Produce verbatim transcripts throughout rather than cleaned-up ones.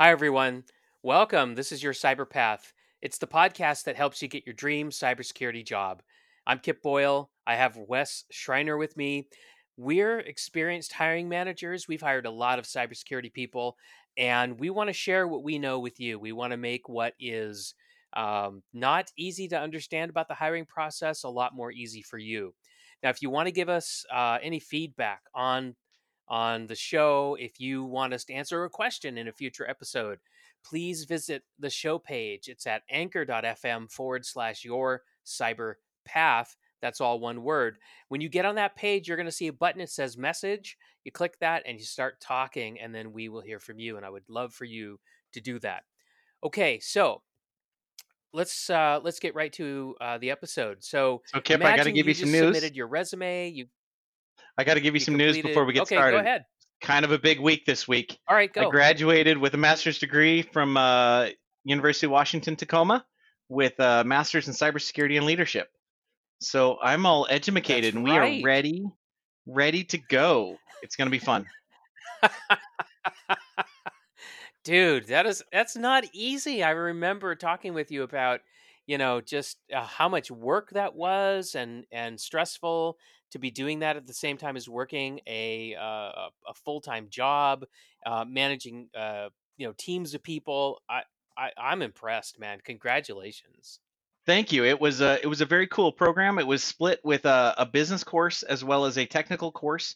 Hi, everyone. Welcome. This is your CyberPath. It's the podcast that helps you get your dream cybersecurity job. I'm Kip Boyle. I have Wes Schreiner with me. We're experienced hiring managers. We've hired a lot of cybersecurity people, and we want to share what we know with you. We want to make what is um, not easy to understand about the hiring process a lot more easy for you. Now, if you want to give us uh, any feedback on on the show, if you want us to answer a question in a future episode, please visit the show page. It's at anchor.fm forward slash your cyber path. That's all one word. When you get on that page, you're going to see a button that says message. You click that and you start talking, and then we will hear from you. And I would love for you to do that. Okay, so let's uh, let's get right to uh, the episode. So, so Kip, I got to give you, you some news. You submitted your resume. You I got to give you, you some completed. news before we get okay, started. Okay, go ahead. Kind of a big week this week. All right, go. I graduated with a master's degree from uh, University of Washington, Tacoma, with a master's in cybersecurity and leadership. So I'm all edumacated, and we right. are ready, ready to go. It's going to be fun. Dude, that is that's not easy. I remember talking with you about, you know, just uh, how much work that was and and stressful to be doing that at the same time as working a uh, a full-time job, uh, managing uh, you know teams of people. I, I I'm impressed, man. Congratulations. Thank you. It was a it was a very cool program. It was split with a, a business course as well as a technical course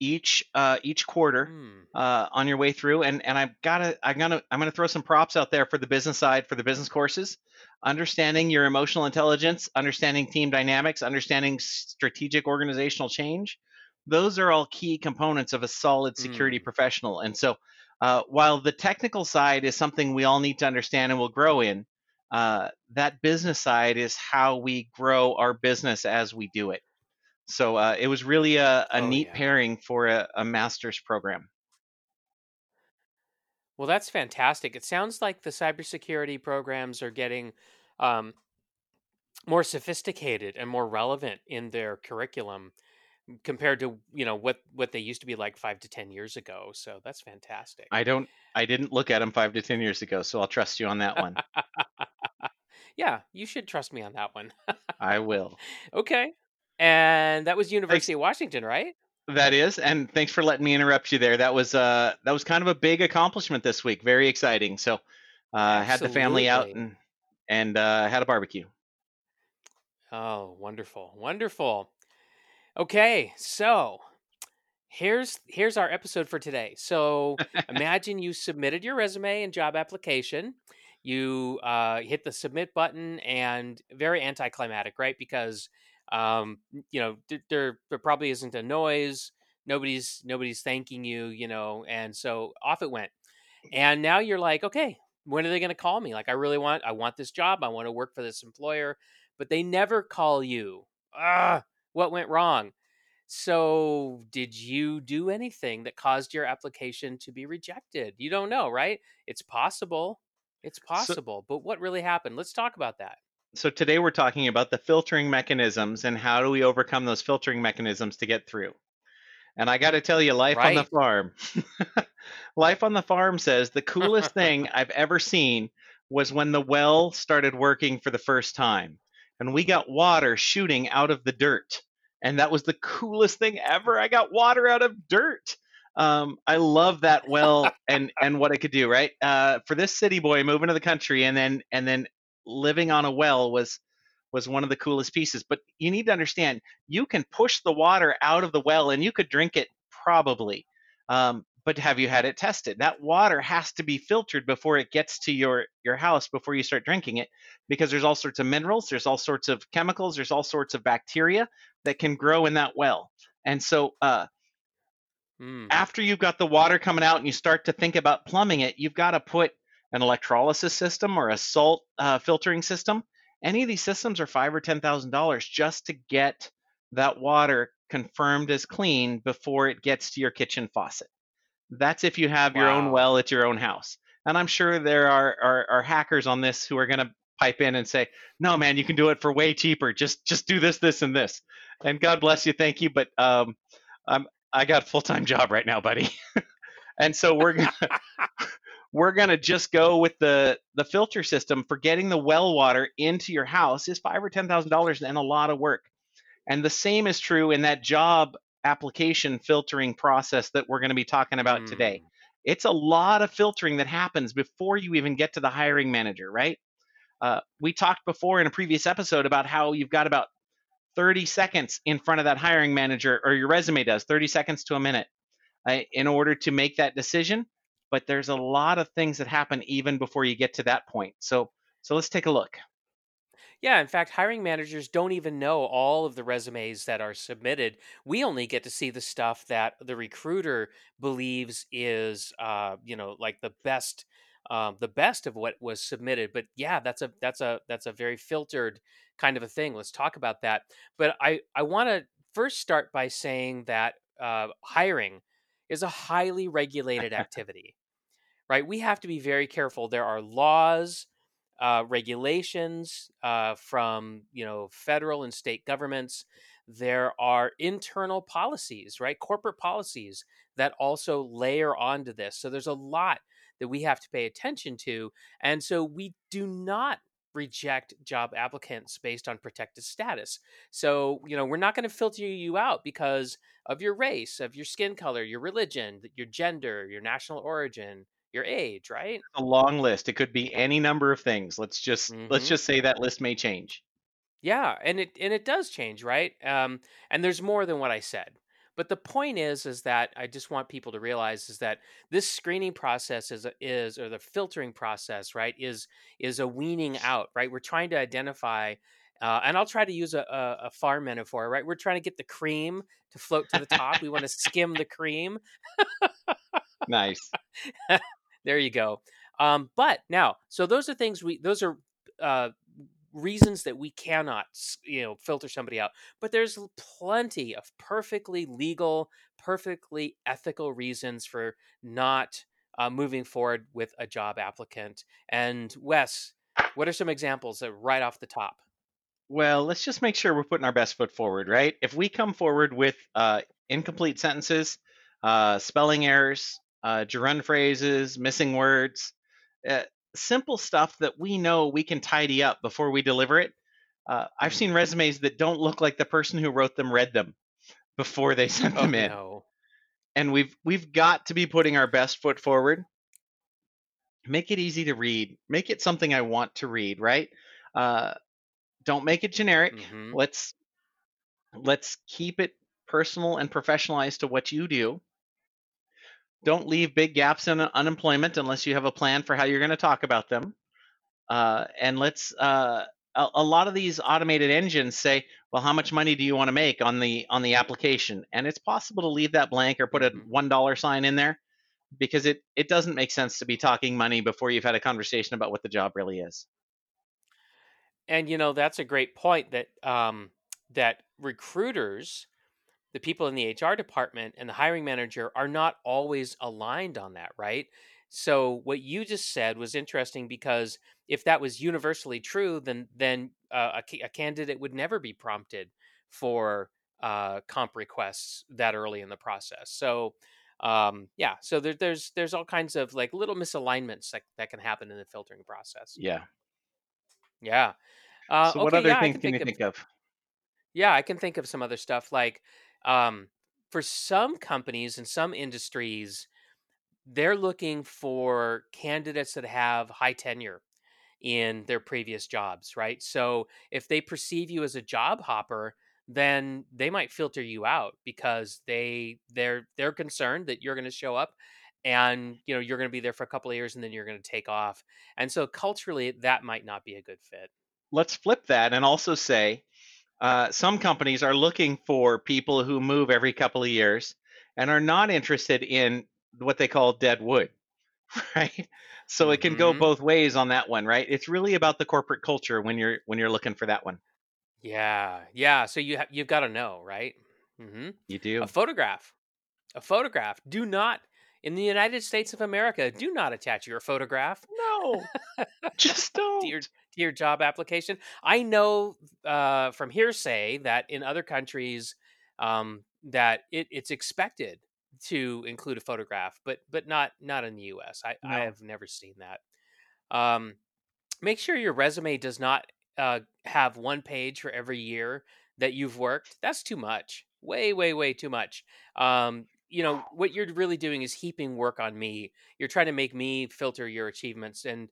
each uh, each quarter mm. uh, on your way through. And and I've gotta I'm gonna I'm gonna throw some props out there for the business side for the business courses. Understanding your emotional intelligence, understanding team dynamics, understanding strategic organizational change. Those are all key components of a solid security mm. professional. And so uh, while the technical side is something we all need to understand and will grow in, uh, that business side is how we grow our business as we do it. So uh, it was really a, a oh, neat yeah. pairing for a, a master's program. Well, that's fantastic. It sounds like the cybersecurity programs are getting um, more sophisticated and more relevant in their curriculum compared to, you know, what, what they used to be like five to ten years ago. So that's fantastic. I don't, I didn't look at them five to ten years ago, so I'll trust you on that one. Yeah, you should trust me on that one. I will. Okay. And that was University I... of Washington, right? That is, and thanks for letting me interrupt you there. That was uh, that was kind of a big accomplishment this week. Very exciting. So, uh, had the family out and and uh, had a barbecue. Oh, wonderful, wonderful. Okay, so here's here's our episode for today. So, imagine you submitted your resume and job application. You uh, hit the submit button, and very anticlimactic, right? Because Um, you know, there there probably isn't a noise. Nobody's nobody's thanking you, you know, and so off it went. And now you're like, okay, when are they going to call me? Like, I really want, I want this job. I want to work for this employer, but they never call you. Ah, what went wrong? So did you do anything that caused your application to be rejected? You don't know, right? It's possible. It's possible. So- but what really happened? Let's talk about that. So today we're talking about the filtering mechanisms and how do we overcome those filtering mechanisms to get through. And I got to tell you, life right. on the farm. Life on the farm says the coolest thing I've ever seen was when the well started working for the first time. And we got water shooting out of the dirt. And that was the coolest thing ever. I got water out of dirt. Um, I love that well and, and what it could do, right? Uh, for this city boy moving to the country and then and then living on a well was was one of the coolest pieces. But you need to understand, you can push the water out of the well and you could drink it probably. Um, but have you had it tested? That water has to be filtered before it gets to your, your house, before you start drinking it, because there's all sorts of minerals, there's all sorts of chemicals, there's all sorts of bacteria that can grow in that well. And so uh, mm. after you've got the water coming out and you start to think about plumbing it, you've got to put an electrolysis system or a salt uh, filtering system. Any of these systems are five or ten thousand dollars just to get that water confirmed as clean before it gets to your kitchen faucet. That's if you have wow. your own well at your own house. And I'm sure there are, are, are hackers on this who are going to pipe in and say, "No, man, you can do it for way cheaper. Just just do this, this, and this." And God bless you, thank you, but um, I'm I got a full time job right now, buddy. And so we're gonna we're going to just go with the, the filter system for getting the well water into your house is five or ten thousand dollars and a lot of work. And the same is true in that job application filtering process that we're going to be talking about mm. today. It's a lot of filtering that happens before you even get to the hiring manager, right? Uh, we talked before in a previous episode about how you've got about thirty seconds in front of that hiring manager, or your resume does, thirty seconds to a minute uh, in order to make that decision. But there's a lot of things that happen even before you get to that point. So, so let's take a look. Yeah, in fact, hiring managers don't even know all of the resumes that are submitted. We only get to see the stuff that the recruiter believes is, uh, you know, like the best, um, the best of what was submitted. But yeah, that's a that's a that's a very filtered kind of a thing. Let's talk about that. But I I want to first start by saying that uh, hiring is a highly regulated activity, right? We have to be very careful. There are laws. Uh, regulations uh, from, you know, federal and state governments. There are internal policies, right? Corporate policies that also layer onto this. So there's a lot that we have to pay attention to. And so we do not reject job applicants based on protected status. So, you know, we're not going to filter you out because of your race, of your skin color, your religion, your gender, your national origin, your age, right? A long list. It could be any number of things. Let's just mm-hmm. let's just say that list may change. Yeah, and it and it does change, right? Um, and there's more than what I said. But the point is, is that I just want people to realize is that this screening process is is or the filtering process, right? Is is a weaning out, right? We're trying to identify, uh, and I'll try to use a, a, a farm metaphor, right? We're trying to get the cream to float to the top. We want to skim the cream. Nice. There you go. Um, but now, so those are things we, those are uh, reasons that we cannot, you know, filter somebody out. But there's plenty of perfectly legal, perfectly ethical reasons for not uh, moving forward with a job applicant. And Wes, what are some examples that right off the top? Well, let's just make sure we're putting our best foot forward, right? If we come forward with uh, incomplete sentences, uh, spelling errors, Uh, gerund phrases, missing words, uh, simple stuff that we know we can tidy up before we deliver it. Uh, I've seen resumes that don't look like the person who wrote them read them before they sent them oh, in. No. And we've we've got to be putting our best foot forward. Make it easy to read. Make it something I want to read, right? Uh, don't make it generic. Mm-hmm. Let's let's keep it personal and professionalized to what you do. Don't leave big gaps in unemployment unless you have a plan for how you're going to talk about them. Uh, and let's uh, a, a lot of these automated engines say, well, how much money do you want to make on the on the application? And it's possible to leave that blank or put a one dollar sign in there because it, it doesn't make sense to be talking money before you've had a conversation about what the job really is. And, you know, that's a great point that um, that recruiters, the people in the H R department and the hiring manager are not always aligned on that, right? So what you just said was interesting because if that was universally true, then then uh, a, a candidate would never be prompted for uh, comp requests that early in the process. So um, yeah, so there, there's there's all kinds of like little misalignments that, that can happen in the filtering process. Yeah, yeah. Uh, so okay, what other yeah, things can, can you think of? of? Yeah, I can think of some other stuff like. Um, for some companies and some industries, they're looking for candidates that have high tenure in their previous jobs, right? So if they perceive you as a job hopper, then they might filter you out because they they're they're concerned that you're going to show up and you know you're going to be there for a couple of years and then you're going to take off. And so culturally, that might not be a good fit. Let's flip that and also say. Uh, some companies are looking for people who move every couple of years and are not interested in what they call dead wood, right? So it can mm-hmm. go both ways on that one, right? It's really about the corporate culture when you're when you're looking for that one. Yeah, yeah. So you ha- you've got to know, right? Mm-hmm. You do. A photograph, a photograph. Do not in the United States of America. Do not attach your photograph. No, just don't. Dear, your job application. I know uh, from hearsay that in other countries um, that it, it's expected to include a photograph, but but not not in the U S. I, no. I have never seen that. Um, make sure your resume does not uh, have one page for every year that you've worked. That's too much. Way, way, way too much. Um, you know, what you're really doing is heaping work on me. You're trying to make me filter your achievements, and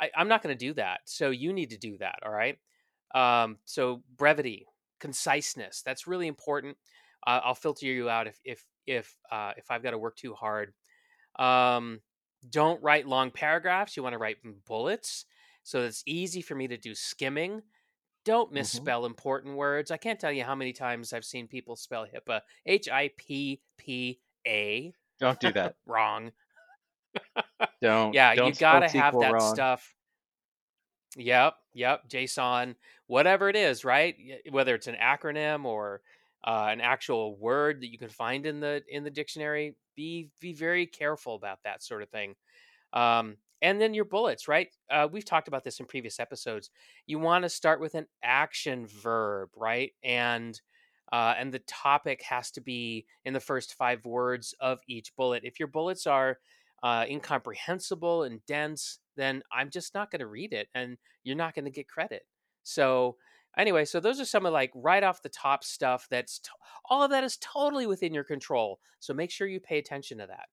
I, I'm not going to do that. So you need to do that. All right. Um, so brevity, conciseness, that's really important. Uh, I'll filter you out if, if, if, uh, if I've got to work too hard. Um, don't write long paragraphs. You want to write bullets, so it's easy for me to do skimming. Don't misspell mm-hmm. important words. I can't tell you how many times I've seen people spell HIPAA, H I P P A. Don't do that. Wrong. Don't. Yeah, don't you got to have that wrong. Stuff. Yep, yep, JSON, whatever it is, right? Whether it's an acronym or uh, an actual word that you can find in the in the dictionary, be be very careful about that sort of thing. Um, And then your bullets, right? Uh, we've talked about this in previous episodes. You want to start with an action verb, right? And uh, and the topic has to be in the first five words of each bullet. If your bullets are uh, incomprehensible and dense, then I'm just not going to read it, and you're not going to get credit. So anyway, so those are some of like right off the top stuff. That's t- all of that is totally within your control. So make sure you pay attention to that.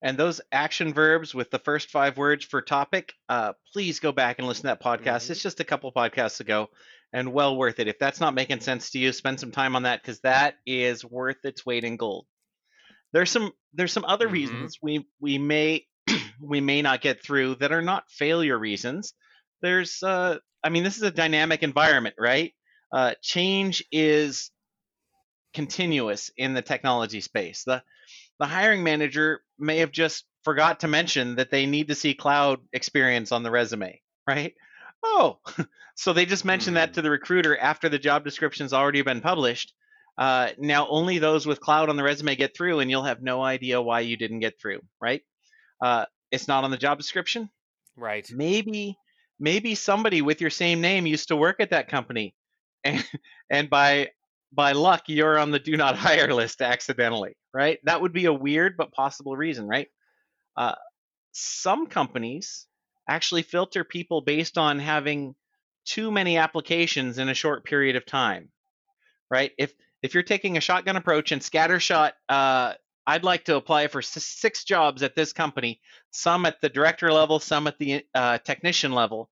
And those action verbs with the first five words for topic, uh, please go back and listen to that podcast. Mm-hmm. It's just a couple podcasts ago and well worth it. If that's not making sense to you, spend some time on that, because that is worth its weight in gold. There's some there's some other mm-hmm. reasons we we may we may not get through that are not failure reasons. There's uh, I mean, this is a dynamic environment, right? Uh, change is continuous in the technology space. The The hiring manager may have just forgot to mention that they need to see cloud experience on the resume, right? Oh, so they just mentioned mm. that to the recruiter after the job description's already been published. Uh, now only those with cloud on the resume get through, and you'll have no idea why you didn't get through, right? Uh, it's not on the job description, right? Maybe, maybe somebody with your same name used to work at that company, and and by By luck, you're on the do not hire list accidentally, right? That would be a weird but possible reason, right? Uh, some companies actually filter people based on having too many applications in a short period of time, right? If if you're taking a shotgun approach and scattershot, uh, I'd like to apply for six jobs at this company, some at the director level, some at the uh, technician level,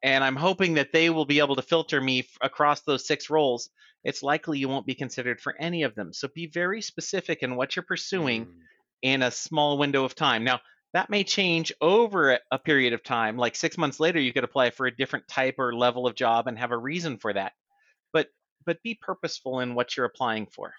and I'm hoping that they will be able to filter me f- across those six roles. It's likely you won't be considered for any of them. So be very specific in what you're pursuing mm. in a small window of time. Now, that may change over a period of time. Like six months later, you could apply for a different type or level of job and have a reason for that. But but be purposeful in what you're applying for.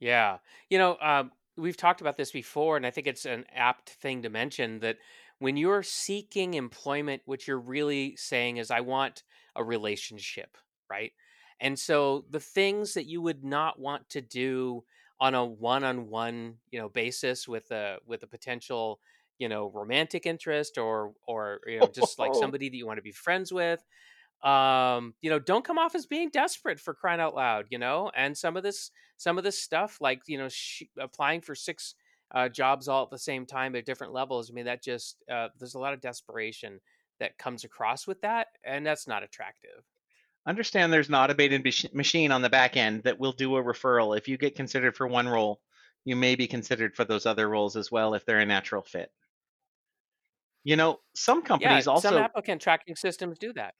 Yeah. You know, um, we've talked about this before, and I think it's an apt thing to mention that when you're seeking employment, what you're really saying is, I want a relationship, right? And so the things that you would not want to do on a one-on-one, you know, basis with a with a potential, you know, romantic interest or or you know just like somebody that you want to be friends with, um, you know, don't come off as being desperate, for crying out loud, you know. And some of this some of this stuff, like you know, sh- applying for six uh, jobs all at the same time at different levels. I mean, that just uh, there's a lot of desperation that comes across with that, and that's not attractive. Understand there's an automated machine on the back end that will do a referral. If you get considered for one role, you may be considered for those other roles as well if they're a natural fit. You know, some companies yeah, also... some applicant tracking systems do that.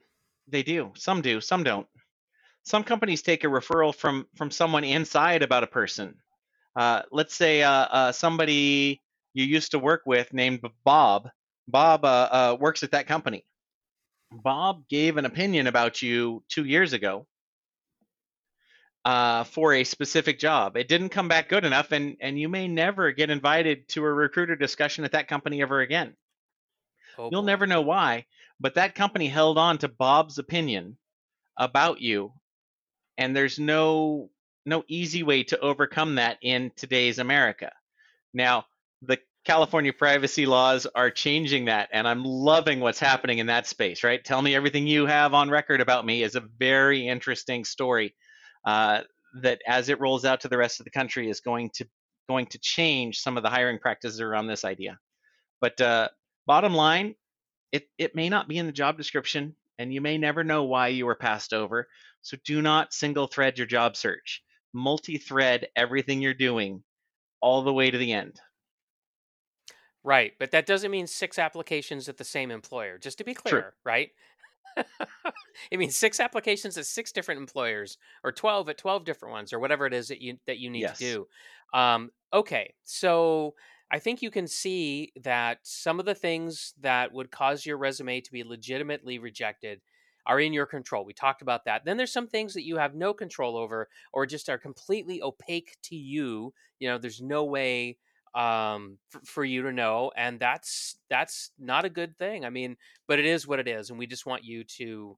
They do. Some do. Some don't. Some companies take a referral from, from someone inside about a person. Uh, let's say uh, uh, somebody you used to work with named Bob. Bob uh, uh, works at that company. Bob gave an opinion about you two years ago uh, for a specific job. It didn't come back good enough, and, and you may never get invited to a recruiter discussion at that company ever again. Oh, You'll boy. never know why, but that company held on to Bob's opinion about you, and there's no no easy way to overcome that in today's America. Now, the California privacy laws are changing that, and I'm loving what's happening in that space, right? Tell me everything you have on record about me is a very interesting story uh, that, as it rolls out to the rest of the country, is going to going to change some of the hiring practices around this idea. But uh, bottom line, it, it may not be in the job description, and you may never know why you were passed over. So do not single thread your job search. Multi-thread everything you're doing all the way to the end. Right, but that doesn't mean six applications at the same employer, just to be clear, True. Right? It means six applications at six different employers, or twelve at twelve different ones, or whatever it is that you that you need yes. to do. Um, okay, so I think you can see that some of the things that would cause your resume to be legitimately rejected are in your control. We talked about that. Then there's some things that you have no control over, or just are completely opaque to you. You know, there's no way um, for, for you to know, and that's that's not a good thing. I mean, but it is what it is, and we just want you to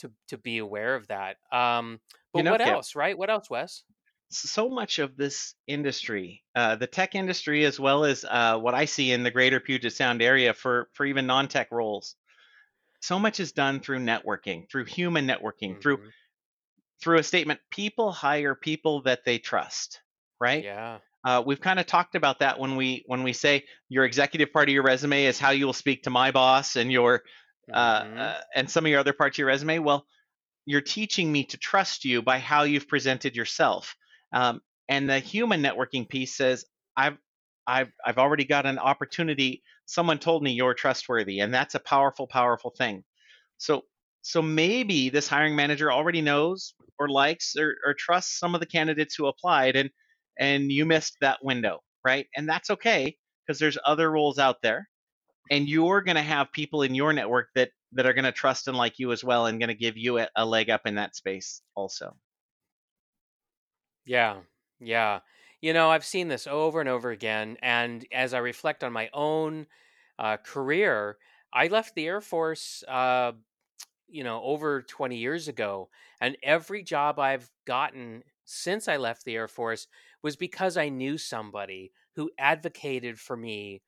to to be aware of that. Um, but you know, what Kip, else, right? What else, Wes? So much of this industry, uh, the tech industry, as well as uh, what I see in the greater Puget Sound area for for even non-tech roles. So much is done through networking, through human networking, mm-hmm. through through a statement. People hire people that they trust, right? Yeah. Uh, we've kind of talked about that when we when we say your executive part of your resume is how you will speak to my boss, and your mm-hmm. uh, uh, and some of your other parts of your resume. Well, you're teaching me to trust you by how you've presented yourself. Um, and the human networking piece says I've I've I've already got an opportunity. Someone told me you're trustworthy, and that's a powerful, powerful thing. So, so maybe this hiring manager already knows or likes or, or trusts some of the candidates who applied, and and you missed that window, right? And that's okay, because there's other roles out there, and you're going to have people in your network that that are going to trust and like you as well, and going to give you a, a leg up in that space also. Yeah, yeah. You know, I've seen this over and over again, and as I reflect on my own uh, career, I left the Air Force, uh, you know, over twenty years ago, and every job I've gotten since I left the Air Force was because I knew somebody who advocated for me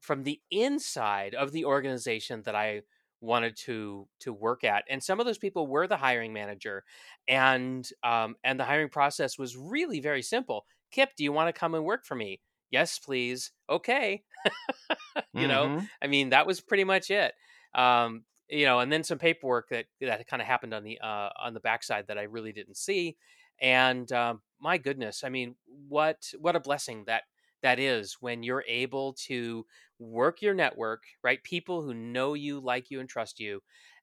from the inside of the organization that I wanted to to work at. And some of those people were the hiring manager, and um, and the hiring process was really very simple. Kip, do you want to come and work for me? Yes, please. Okay. you mm-hmm. know, I mean, that was pretty much it. Um, you know, and then some paperwork that, that kind of happened on the, uh, on the backside that I really didn't see. And, um, my goodness, I mean, what, what a blessing that, that is when you're able to work your network, right? People who know you, like you, and trust you.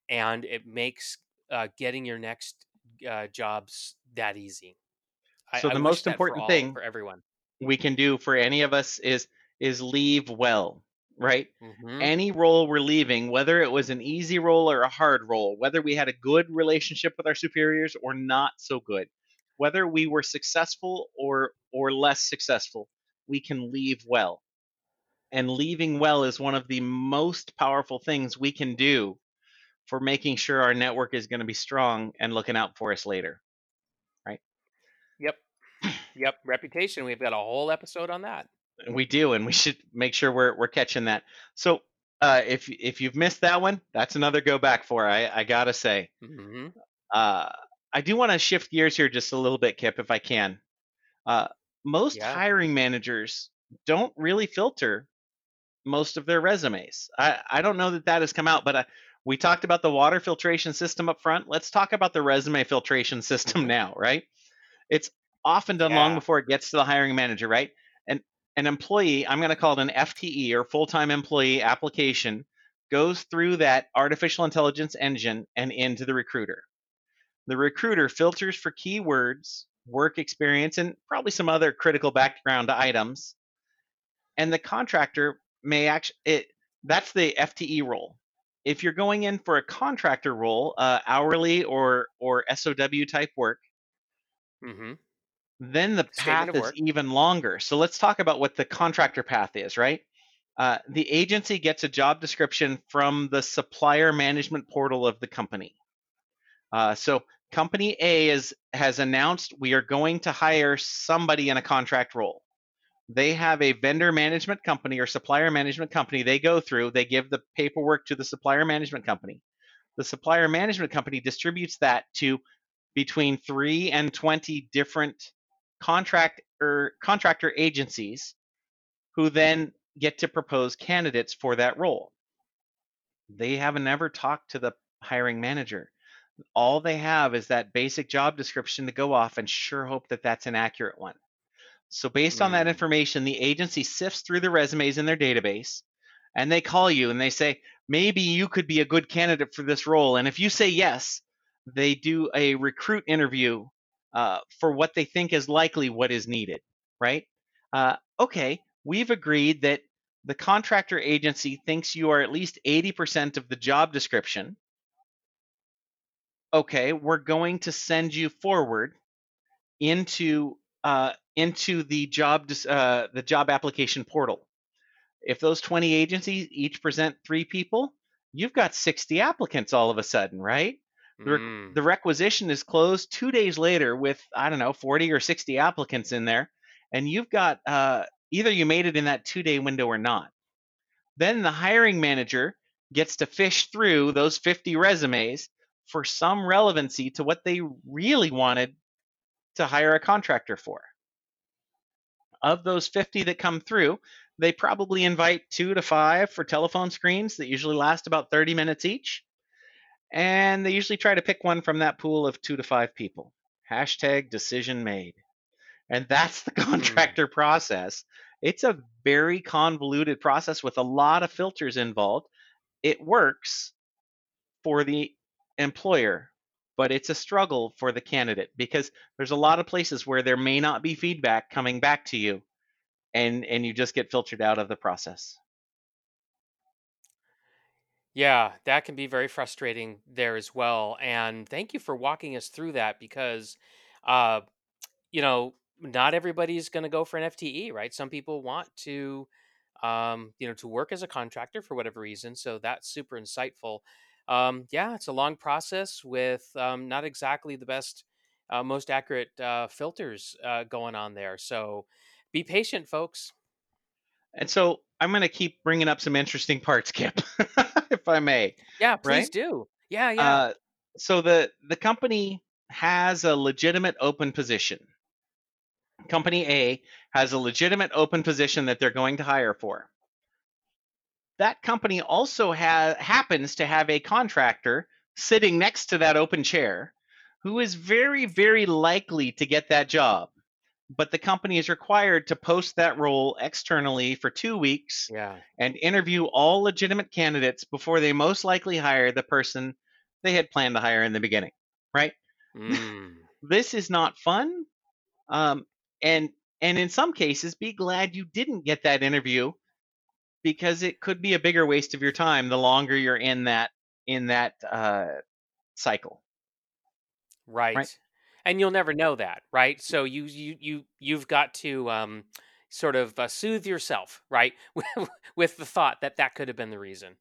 And it makes, uh, getting your next, uh, jobs that easy. So I, the I most important for all, thing for everyone we can do for any of us is is leave well, right? Mm-hmm. Any role we're leaving, whether it was an easy role or a hard role, whether we had a good relationship with our superiors or not so good, whether we were successful or or less successful, we can leave well. And leaving well is one of the most powerful things we can do for making sure our network is going to be strong and looking out for us later. Yep. Yep. Reputation. We've got a whole episode on that. We do. And we should make sure we're we're catching that. So uh, if if you've missed that one, that's another go back for, I, I got to say. Mm-hmm. Uh, I do want to shift gears here just a little bit, Kip, if I can. Uh, most yeah. hiring managers don't really filter most of their resumes. I, I don't know that that has come out, but I, we talked about the water filtration system up front. Let's talk about the resume filtration system now, right? It's often done yeah. long before it gets to the hiring manager, right? And an employee, I'm going to call it an F T E or full-time employee application, goes through that artificial intelligence engine and into the recruiter. The recruiter filters for keywords, work experience, and probably some other critical background items. And the contractor may actually, it, that's the F T E role. If you're going in for a contractor role, uh, hourly or, or S O W type work, Mm-hmm. then the path is even longer. So let's talk about what the contractor path is, right? Uh, the agency gets a job description from the supplier management portal of the company. Uh, so company A is, has announced we are going to hire somebody in a contract role. They have a vendor management company or supplier management company they go through. They give the paperwork to the supplier management company. The supplier management company distributes that to between three and twenty different contract or contractor agencies who then get to propose candidates for that role. They haven't ever talked to the hiring manager. All they have is that basic job description to go off and sure hope that that's an accurate one. So based on that information, the agency sifts through the resumes in their database, and they call you and they say, maybe you could be a good candidate for this role. And if you say yes, they do a recruit interview uh, for what they think is likely what is needed, right? Uh, okay, we've agreed that the contractor agency thinks you are at least eighty percent of the job description. Okay, we're going to send you forward into uh, into the job uh, the job application portal. If those twenty agencies each present three people, you've got sixty applicants all of a sudden, right? The, mm. the requisition is closed two days later with, I don't know, forty or sixty applicants in there, and you've got uh, either you made it in that two-day window or not. Then the hiring manager gets to fish through those fifty resumes for some relevancy to what they really wanted to hire a contractor for. Of those fifty that come through, they probably invite two to five for telephone screens that usually last about thirty minutes each. And they usually try to pick one from that pool of two to five people. Hashtag decision made. And that's the contractor mm. process. It's a very convoluted process with a lot of filters involved. It works for the employer, but it's a struggle for the candidate because there's a lot of places where there may not be feedback coming back to you, and and you just get filtered out of the process. Yeah, that can be very frustrating there as well. And thank you for walking us through that because, uh, you know, not everybody's going to go for an F T E, right? Some people want to, um, you know, to work as a contractor for whatever reason. So that's super insightful. Um, yeah, it's a long process with um, not exactly the best, uh, most accurate uh, filters uh, going on there. So be patient, folks. And so I'm going to keep bringing up some interesting parts, Kip, if I may. Yeah, please right? do. Yeah, yeah. Uh, so the, the company has a legitimate open position. Company A has a legitimate open position that they're going to hire for. That company also ha- happens to have a contractor sitting next to that open chair who is very, very likely to get that job. But the company is required to post that role externally for two weeks yeah. and interview all legitimate candidates before they most likely hire the person they had planned to hire in the beginning, right? Mm. This is not fun. Um, and and in some cases, be glad you didn't get that interview, because it could be a bigger waste of your time the longer you're in that in that uh, cycle. Right. right, and you'll never know that, right? So you you you you've got to um, sort of uh, soothe yourself, right, with the thought that that could have been the reason.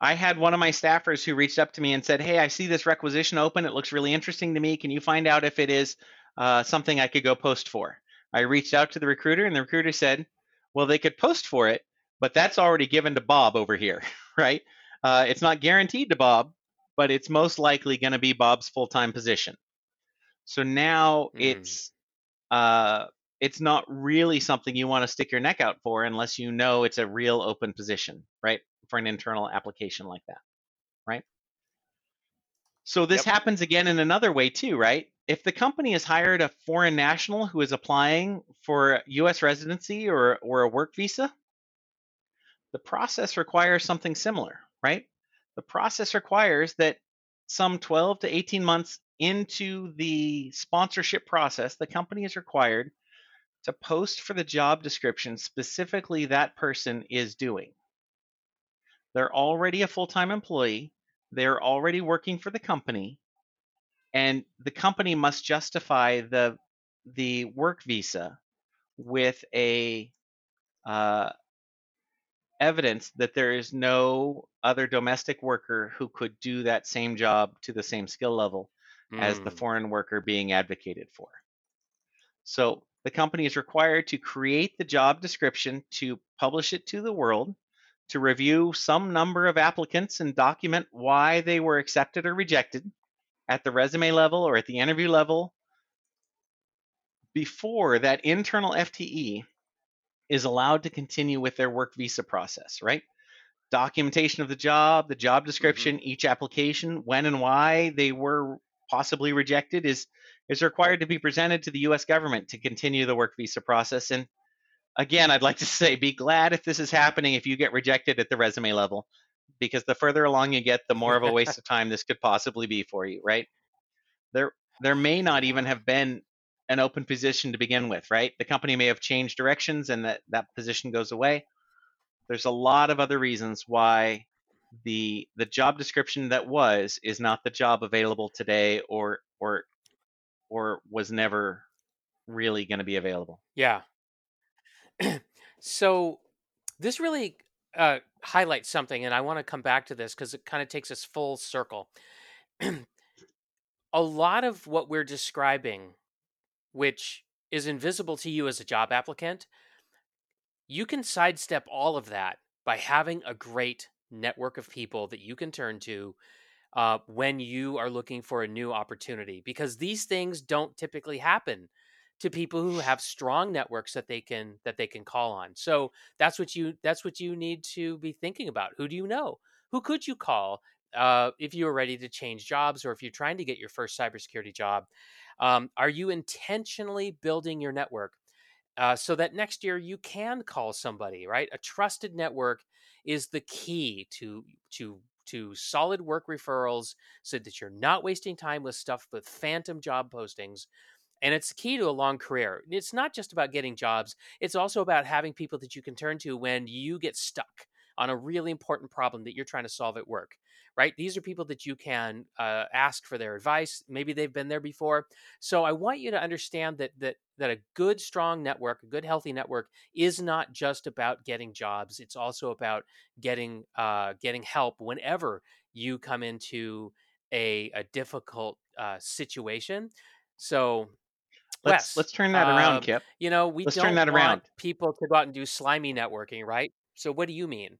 I had one of my staffers who reached up to me and said, "Hey, I see this requisition open. It looks really interesting to me. Can you find out if it is uh, something I could go post for?" I reached out to the recruiter, and the recruiter said, "Well, they could post for it, but that's already given to Bob over here, right? Uh, it's not guaranteed to Bob, but it's most likely going to be Bob's full-time position." So now mm. it's uh, it's not really something you want to stick your neck out for unless you know it's a real open position, right? For an internal application like that, right? So this yep. happens again in another way too, right? If the company has hired a foreign national who is applying for U S residency or or a work visa, the process requires something similar, right? The process requires that some twelve to eighteen months into the sponsorship process, the company is required to post for the job description specifically that person is doing. They're already a full-time employee. They're already working for the company. And the company must justify the, the work visa with a... Uh, evidence that there is no other domestic worker who could do that same job to the same skill level mm. as the foreign worker being advocated for. So the company is required to create the job description, to publish it to the world, to review some number of applicants and document why they were accepted or rejected at the resume level or at the interview level. before that internal F T E is allowed to continue with their work visa process, right? Documentation of the job, the job description, mm-hmm. each application, when and why they were possibly rejected is is required to be presented to the U S government to continue the work visa process. And again, I'd like to say, be glad if this is happening if you get rejected at the resume level, because the further along you get, the more of a waste of time this could possibly be for you, right? There, there may not even have been an open position to begin with, right? The company may have changed directions and that, that position goes away. There's a lot of other reasons why the the job description that was is not the job available today, or or or was never really going to be available. Yeah. So this really uh, highlights something, and I want to come back to this because it kind of takes us full circle. A lot of what we're describing, which is invisible to you as a job applicant, you can sidestep all of that by having a great network of people that you can turn to uh, when you are looking for a new opportunity, because these things don't typically happen to people who have strong networks that they can that they can call on. So that's what you that's what you need to be thinking about. Who do you know? Who could you call uh, if you are ready to change jobs, or if you're trying to get your first cybersecurity job? Um, are you intentionally building your network? Uh, so that next year you can call somebody, right? A trusted network is the key to to to solid work referrals, so that you're not wasting time with stuff with phantom job postings. And it's key to a long career. It's not just about getting jobs. It's also about having people that you can turn to when you get stuck on a really important problem that you're trying to solve at work, right? These are people that you can uh, ask for their advice. Maybe they've been there before. So I want you to understand that that that a good, strong network, a good, healthy network is not just about getting jobs. It's also about getting uh, getting help whenever you come into a, a difficult uh, situation. So let's Wes, let's turn that around, um, Kip. You know, we let's don't turn that want around. people to go out and do slimy networking, right? So what do you mean?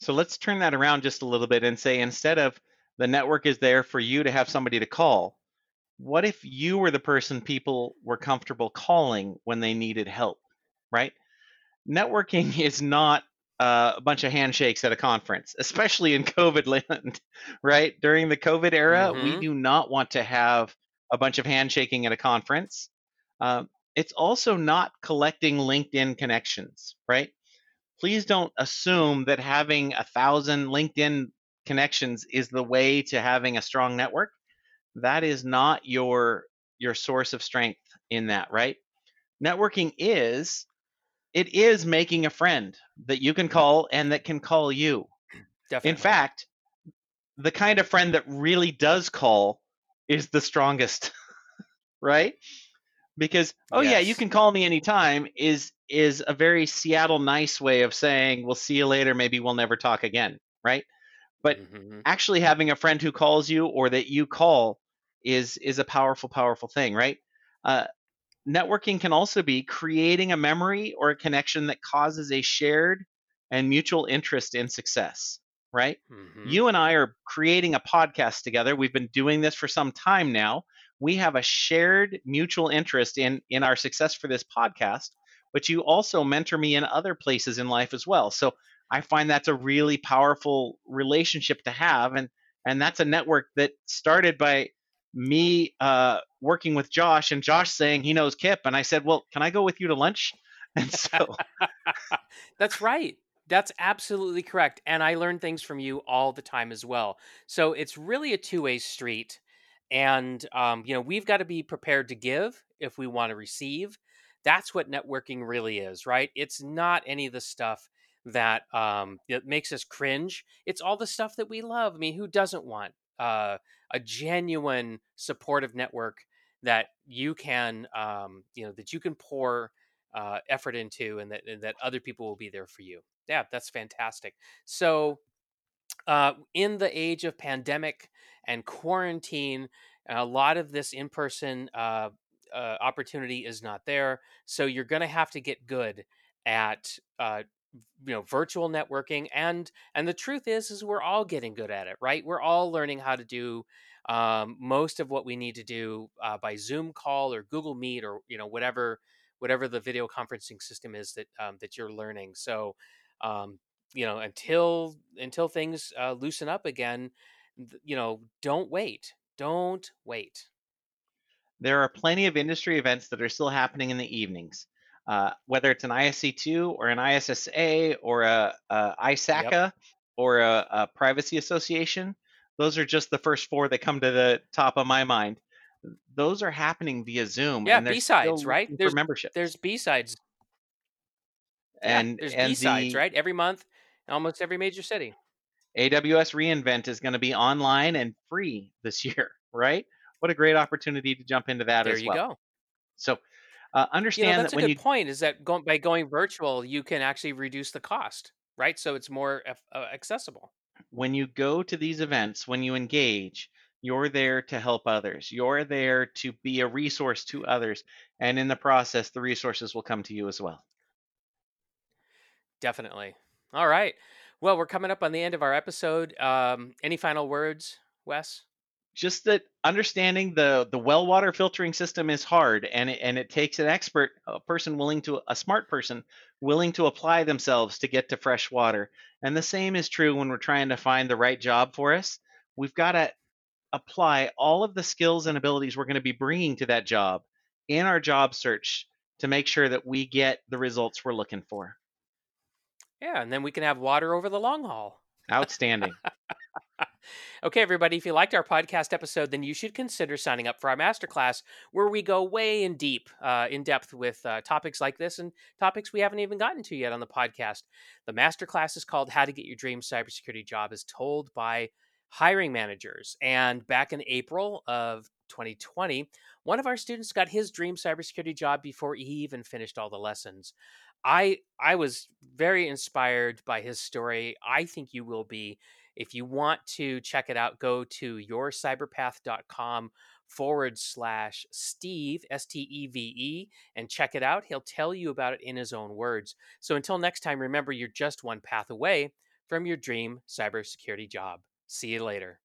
So let's turn that around just a little bit and say, instead of the network is there for you to have somebody to call, what if you were the person people were comfortable calling when they needed help, right? Networking is not uh, a bunch of handshakes at a conference, especially in COVID land, right? During the COVID era, mm-hmm. we do not want to have a bunch of handshaking at a conference. Um, it's also not collecting LinkedIn connections, right? Please don't assume that having a thousand LinkedIn connections is the way to having a strong network. That is not your your source of strength in that, right? Networking is, it is making a friend that you can call and that can call you. Definitely. In fact, the kind of friend that really does call is the strongest, right? Because, oh yes. yeah, you can call me anytime is is a very Seattle nice way of saying, we'll see you later, maybe we'll never talk again, right? But mm-hmm. actually having a friend who calls you or that you call is is a powerful, powerful thing, right? Uh, networking can also be creating a memory or a connection that causes a shared and mutual interest in success, right? Mm-hmm. You and I are creating a podcast together. We've been doing this for some time now. We have a shared mutual interest in, in our success for this podcast, but you also mentor me in other places in life as well. So I find that's a really powerful relationship to have. And, and that's a network that started by me uh, working with Josh and Josh saying he knows Kip. And I said, well, can I go with you to lunch? And so that's right. That's absolutely correct. And I learn things from you all the time as well. So it's really a two-way street. And, um, you know, we've got to be prepared to give if we want to receive. That's what networking really is, right? It's not any of the stuff that um, that makes us cringe. It's all the stuff that we love. I mean, who doesn't want uh, a genuine supportive network that you can, um, you know, that you can pour uh, effort into, and that, and that other people will be there for you. Yeah, that's fantastic. So uh, in the age of pandemic and quarantine, a lot of this in-person uh, uh, opportunity is not there. So you're going to have to get good at uh, you know, virtual networking. And, and the truth is, is we're all getting good at it, right? We're all learning how to do um, most of what we need to do uh, by Zoom call or Google Meet or, you know, whatever, whatever the video conferencing system is that, um, that you're learning. So, um, you know, until, until things uh, loosen up again, you know, don't wait, don't wait. There are plenty of industry events that are still happening in the evenings, uh, whether it's an I S C two or an I S S A or a, a ISACA yep. or a, a privacy association. Those are just the first four that come to the top of my mind. Those are happening via Zoom. Yeah, and B-sides, right? There's membership. There's B-sides. And yeah, there's and B-sides, the, right? Every month, in almost every major city. A W S reInvent is going to be online and free this year, right? What a great opportunity to jump into that there as well. There you go. So uh, understand you know, that when you... That's a good point, is that go- by going virtual, you can actually reduce the cost, right? So it's more uh, accessible. When you go to these events, when you engage, you're there to help others. You're there to be a resource to others. And in the process, the resources will come to you as well. Definitely. All right. Well, we're coming up on the end of our episode. Um, any final words, Wes? Just that understanding the, the well water filtering system is hard, and it, and it takes an expert, a person willing to, a smart person willing to apply themselves to get to fresh water. And the same is true when we're trying to find the right job for us. We've got to apply all of the skills and abilities we're going to be bringing to that job in our job search to make sure that we get the results we're looking for. Yeah, and then we can have water over the long haul. Outstanding. Okay, everybody, if you liked our podcast episode, then you should consider signing up for our masterclass, where we go way in deep, uh, in depth with uh, topics like this and topics we haven't even gotten to yet on the podcast. The masterclass is called How to Get Your Dream Cybersecurity Job as Told by Hiring Managers. And back in April of twenty twenty, one of our students got his dream cybersecurity job before he even finished all the lessons. I I was very inspired by his story. I think you will be. If you want to check it out, go to yourcyberpath.com forward slash Steve, S T E V E, and check it out. He'll tell you about it in his own words. So until next time, remember, you're just one path away from your dream cybersecurity job. See you later.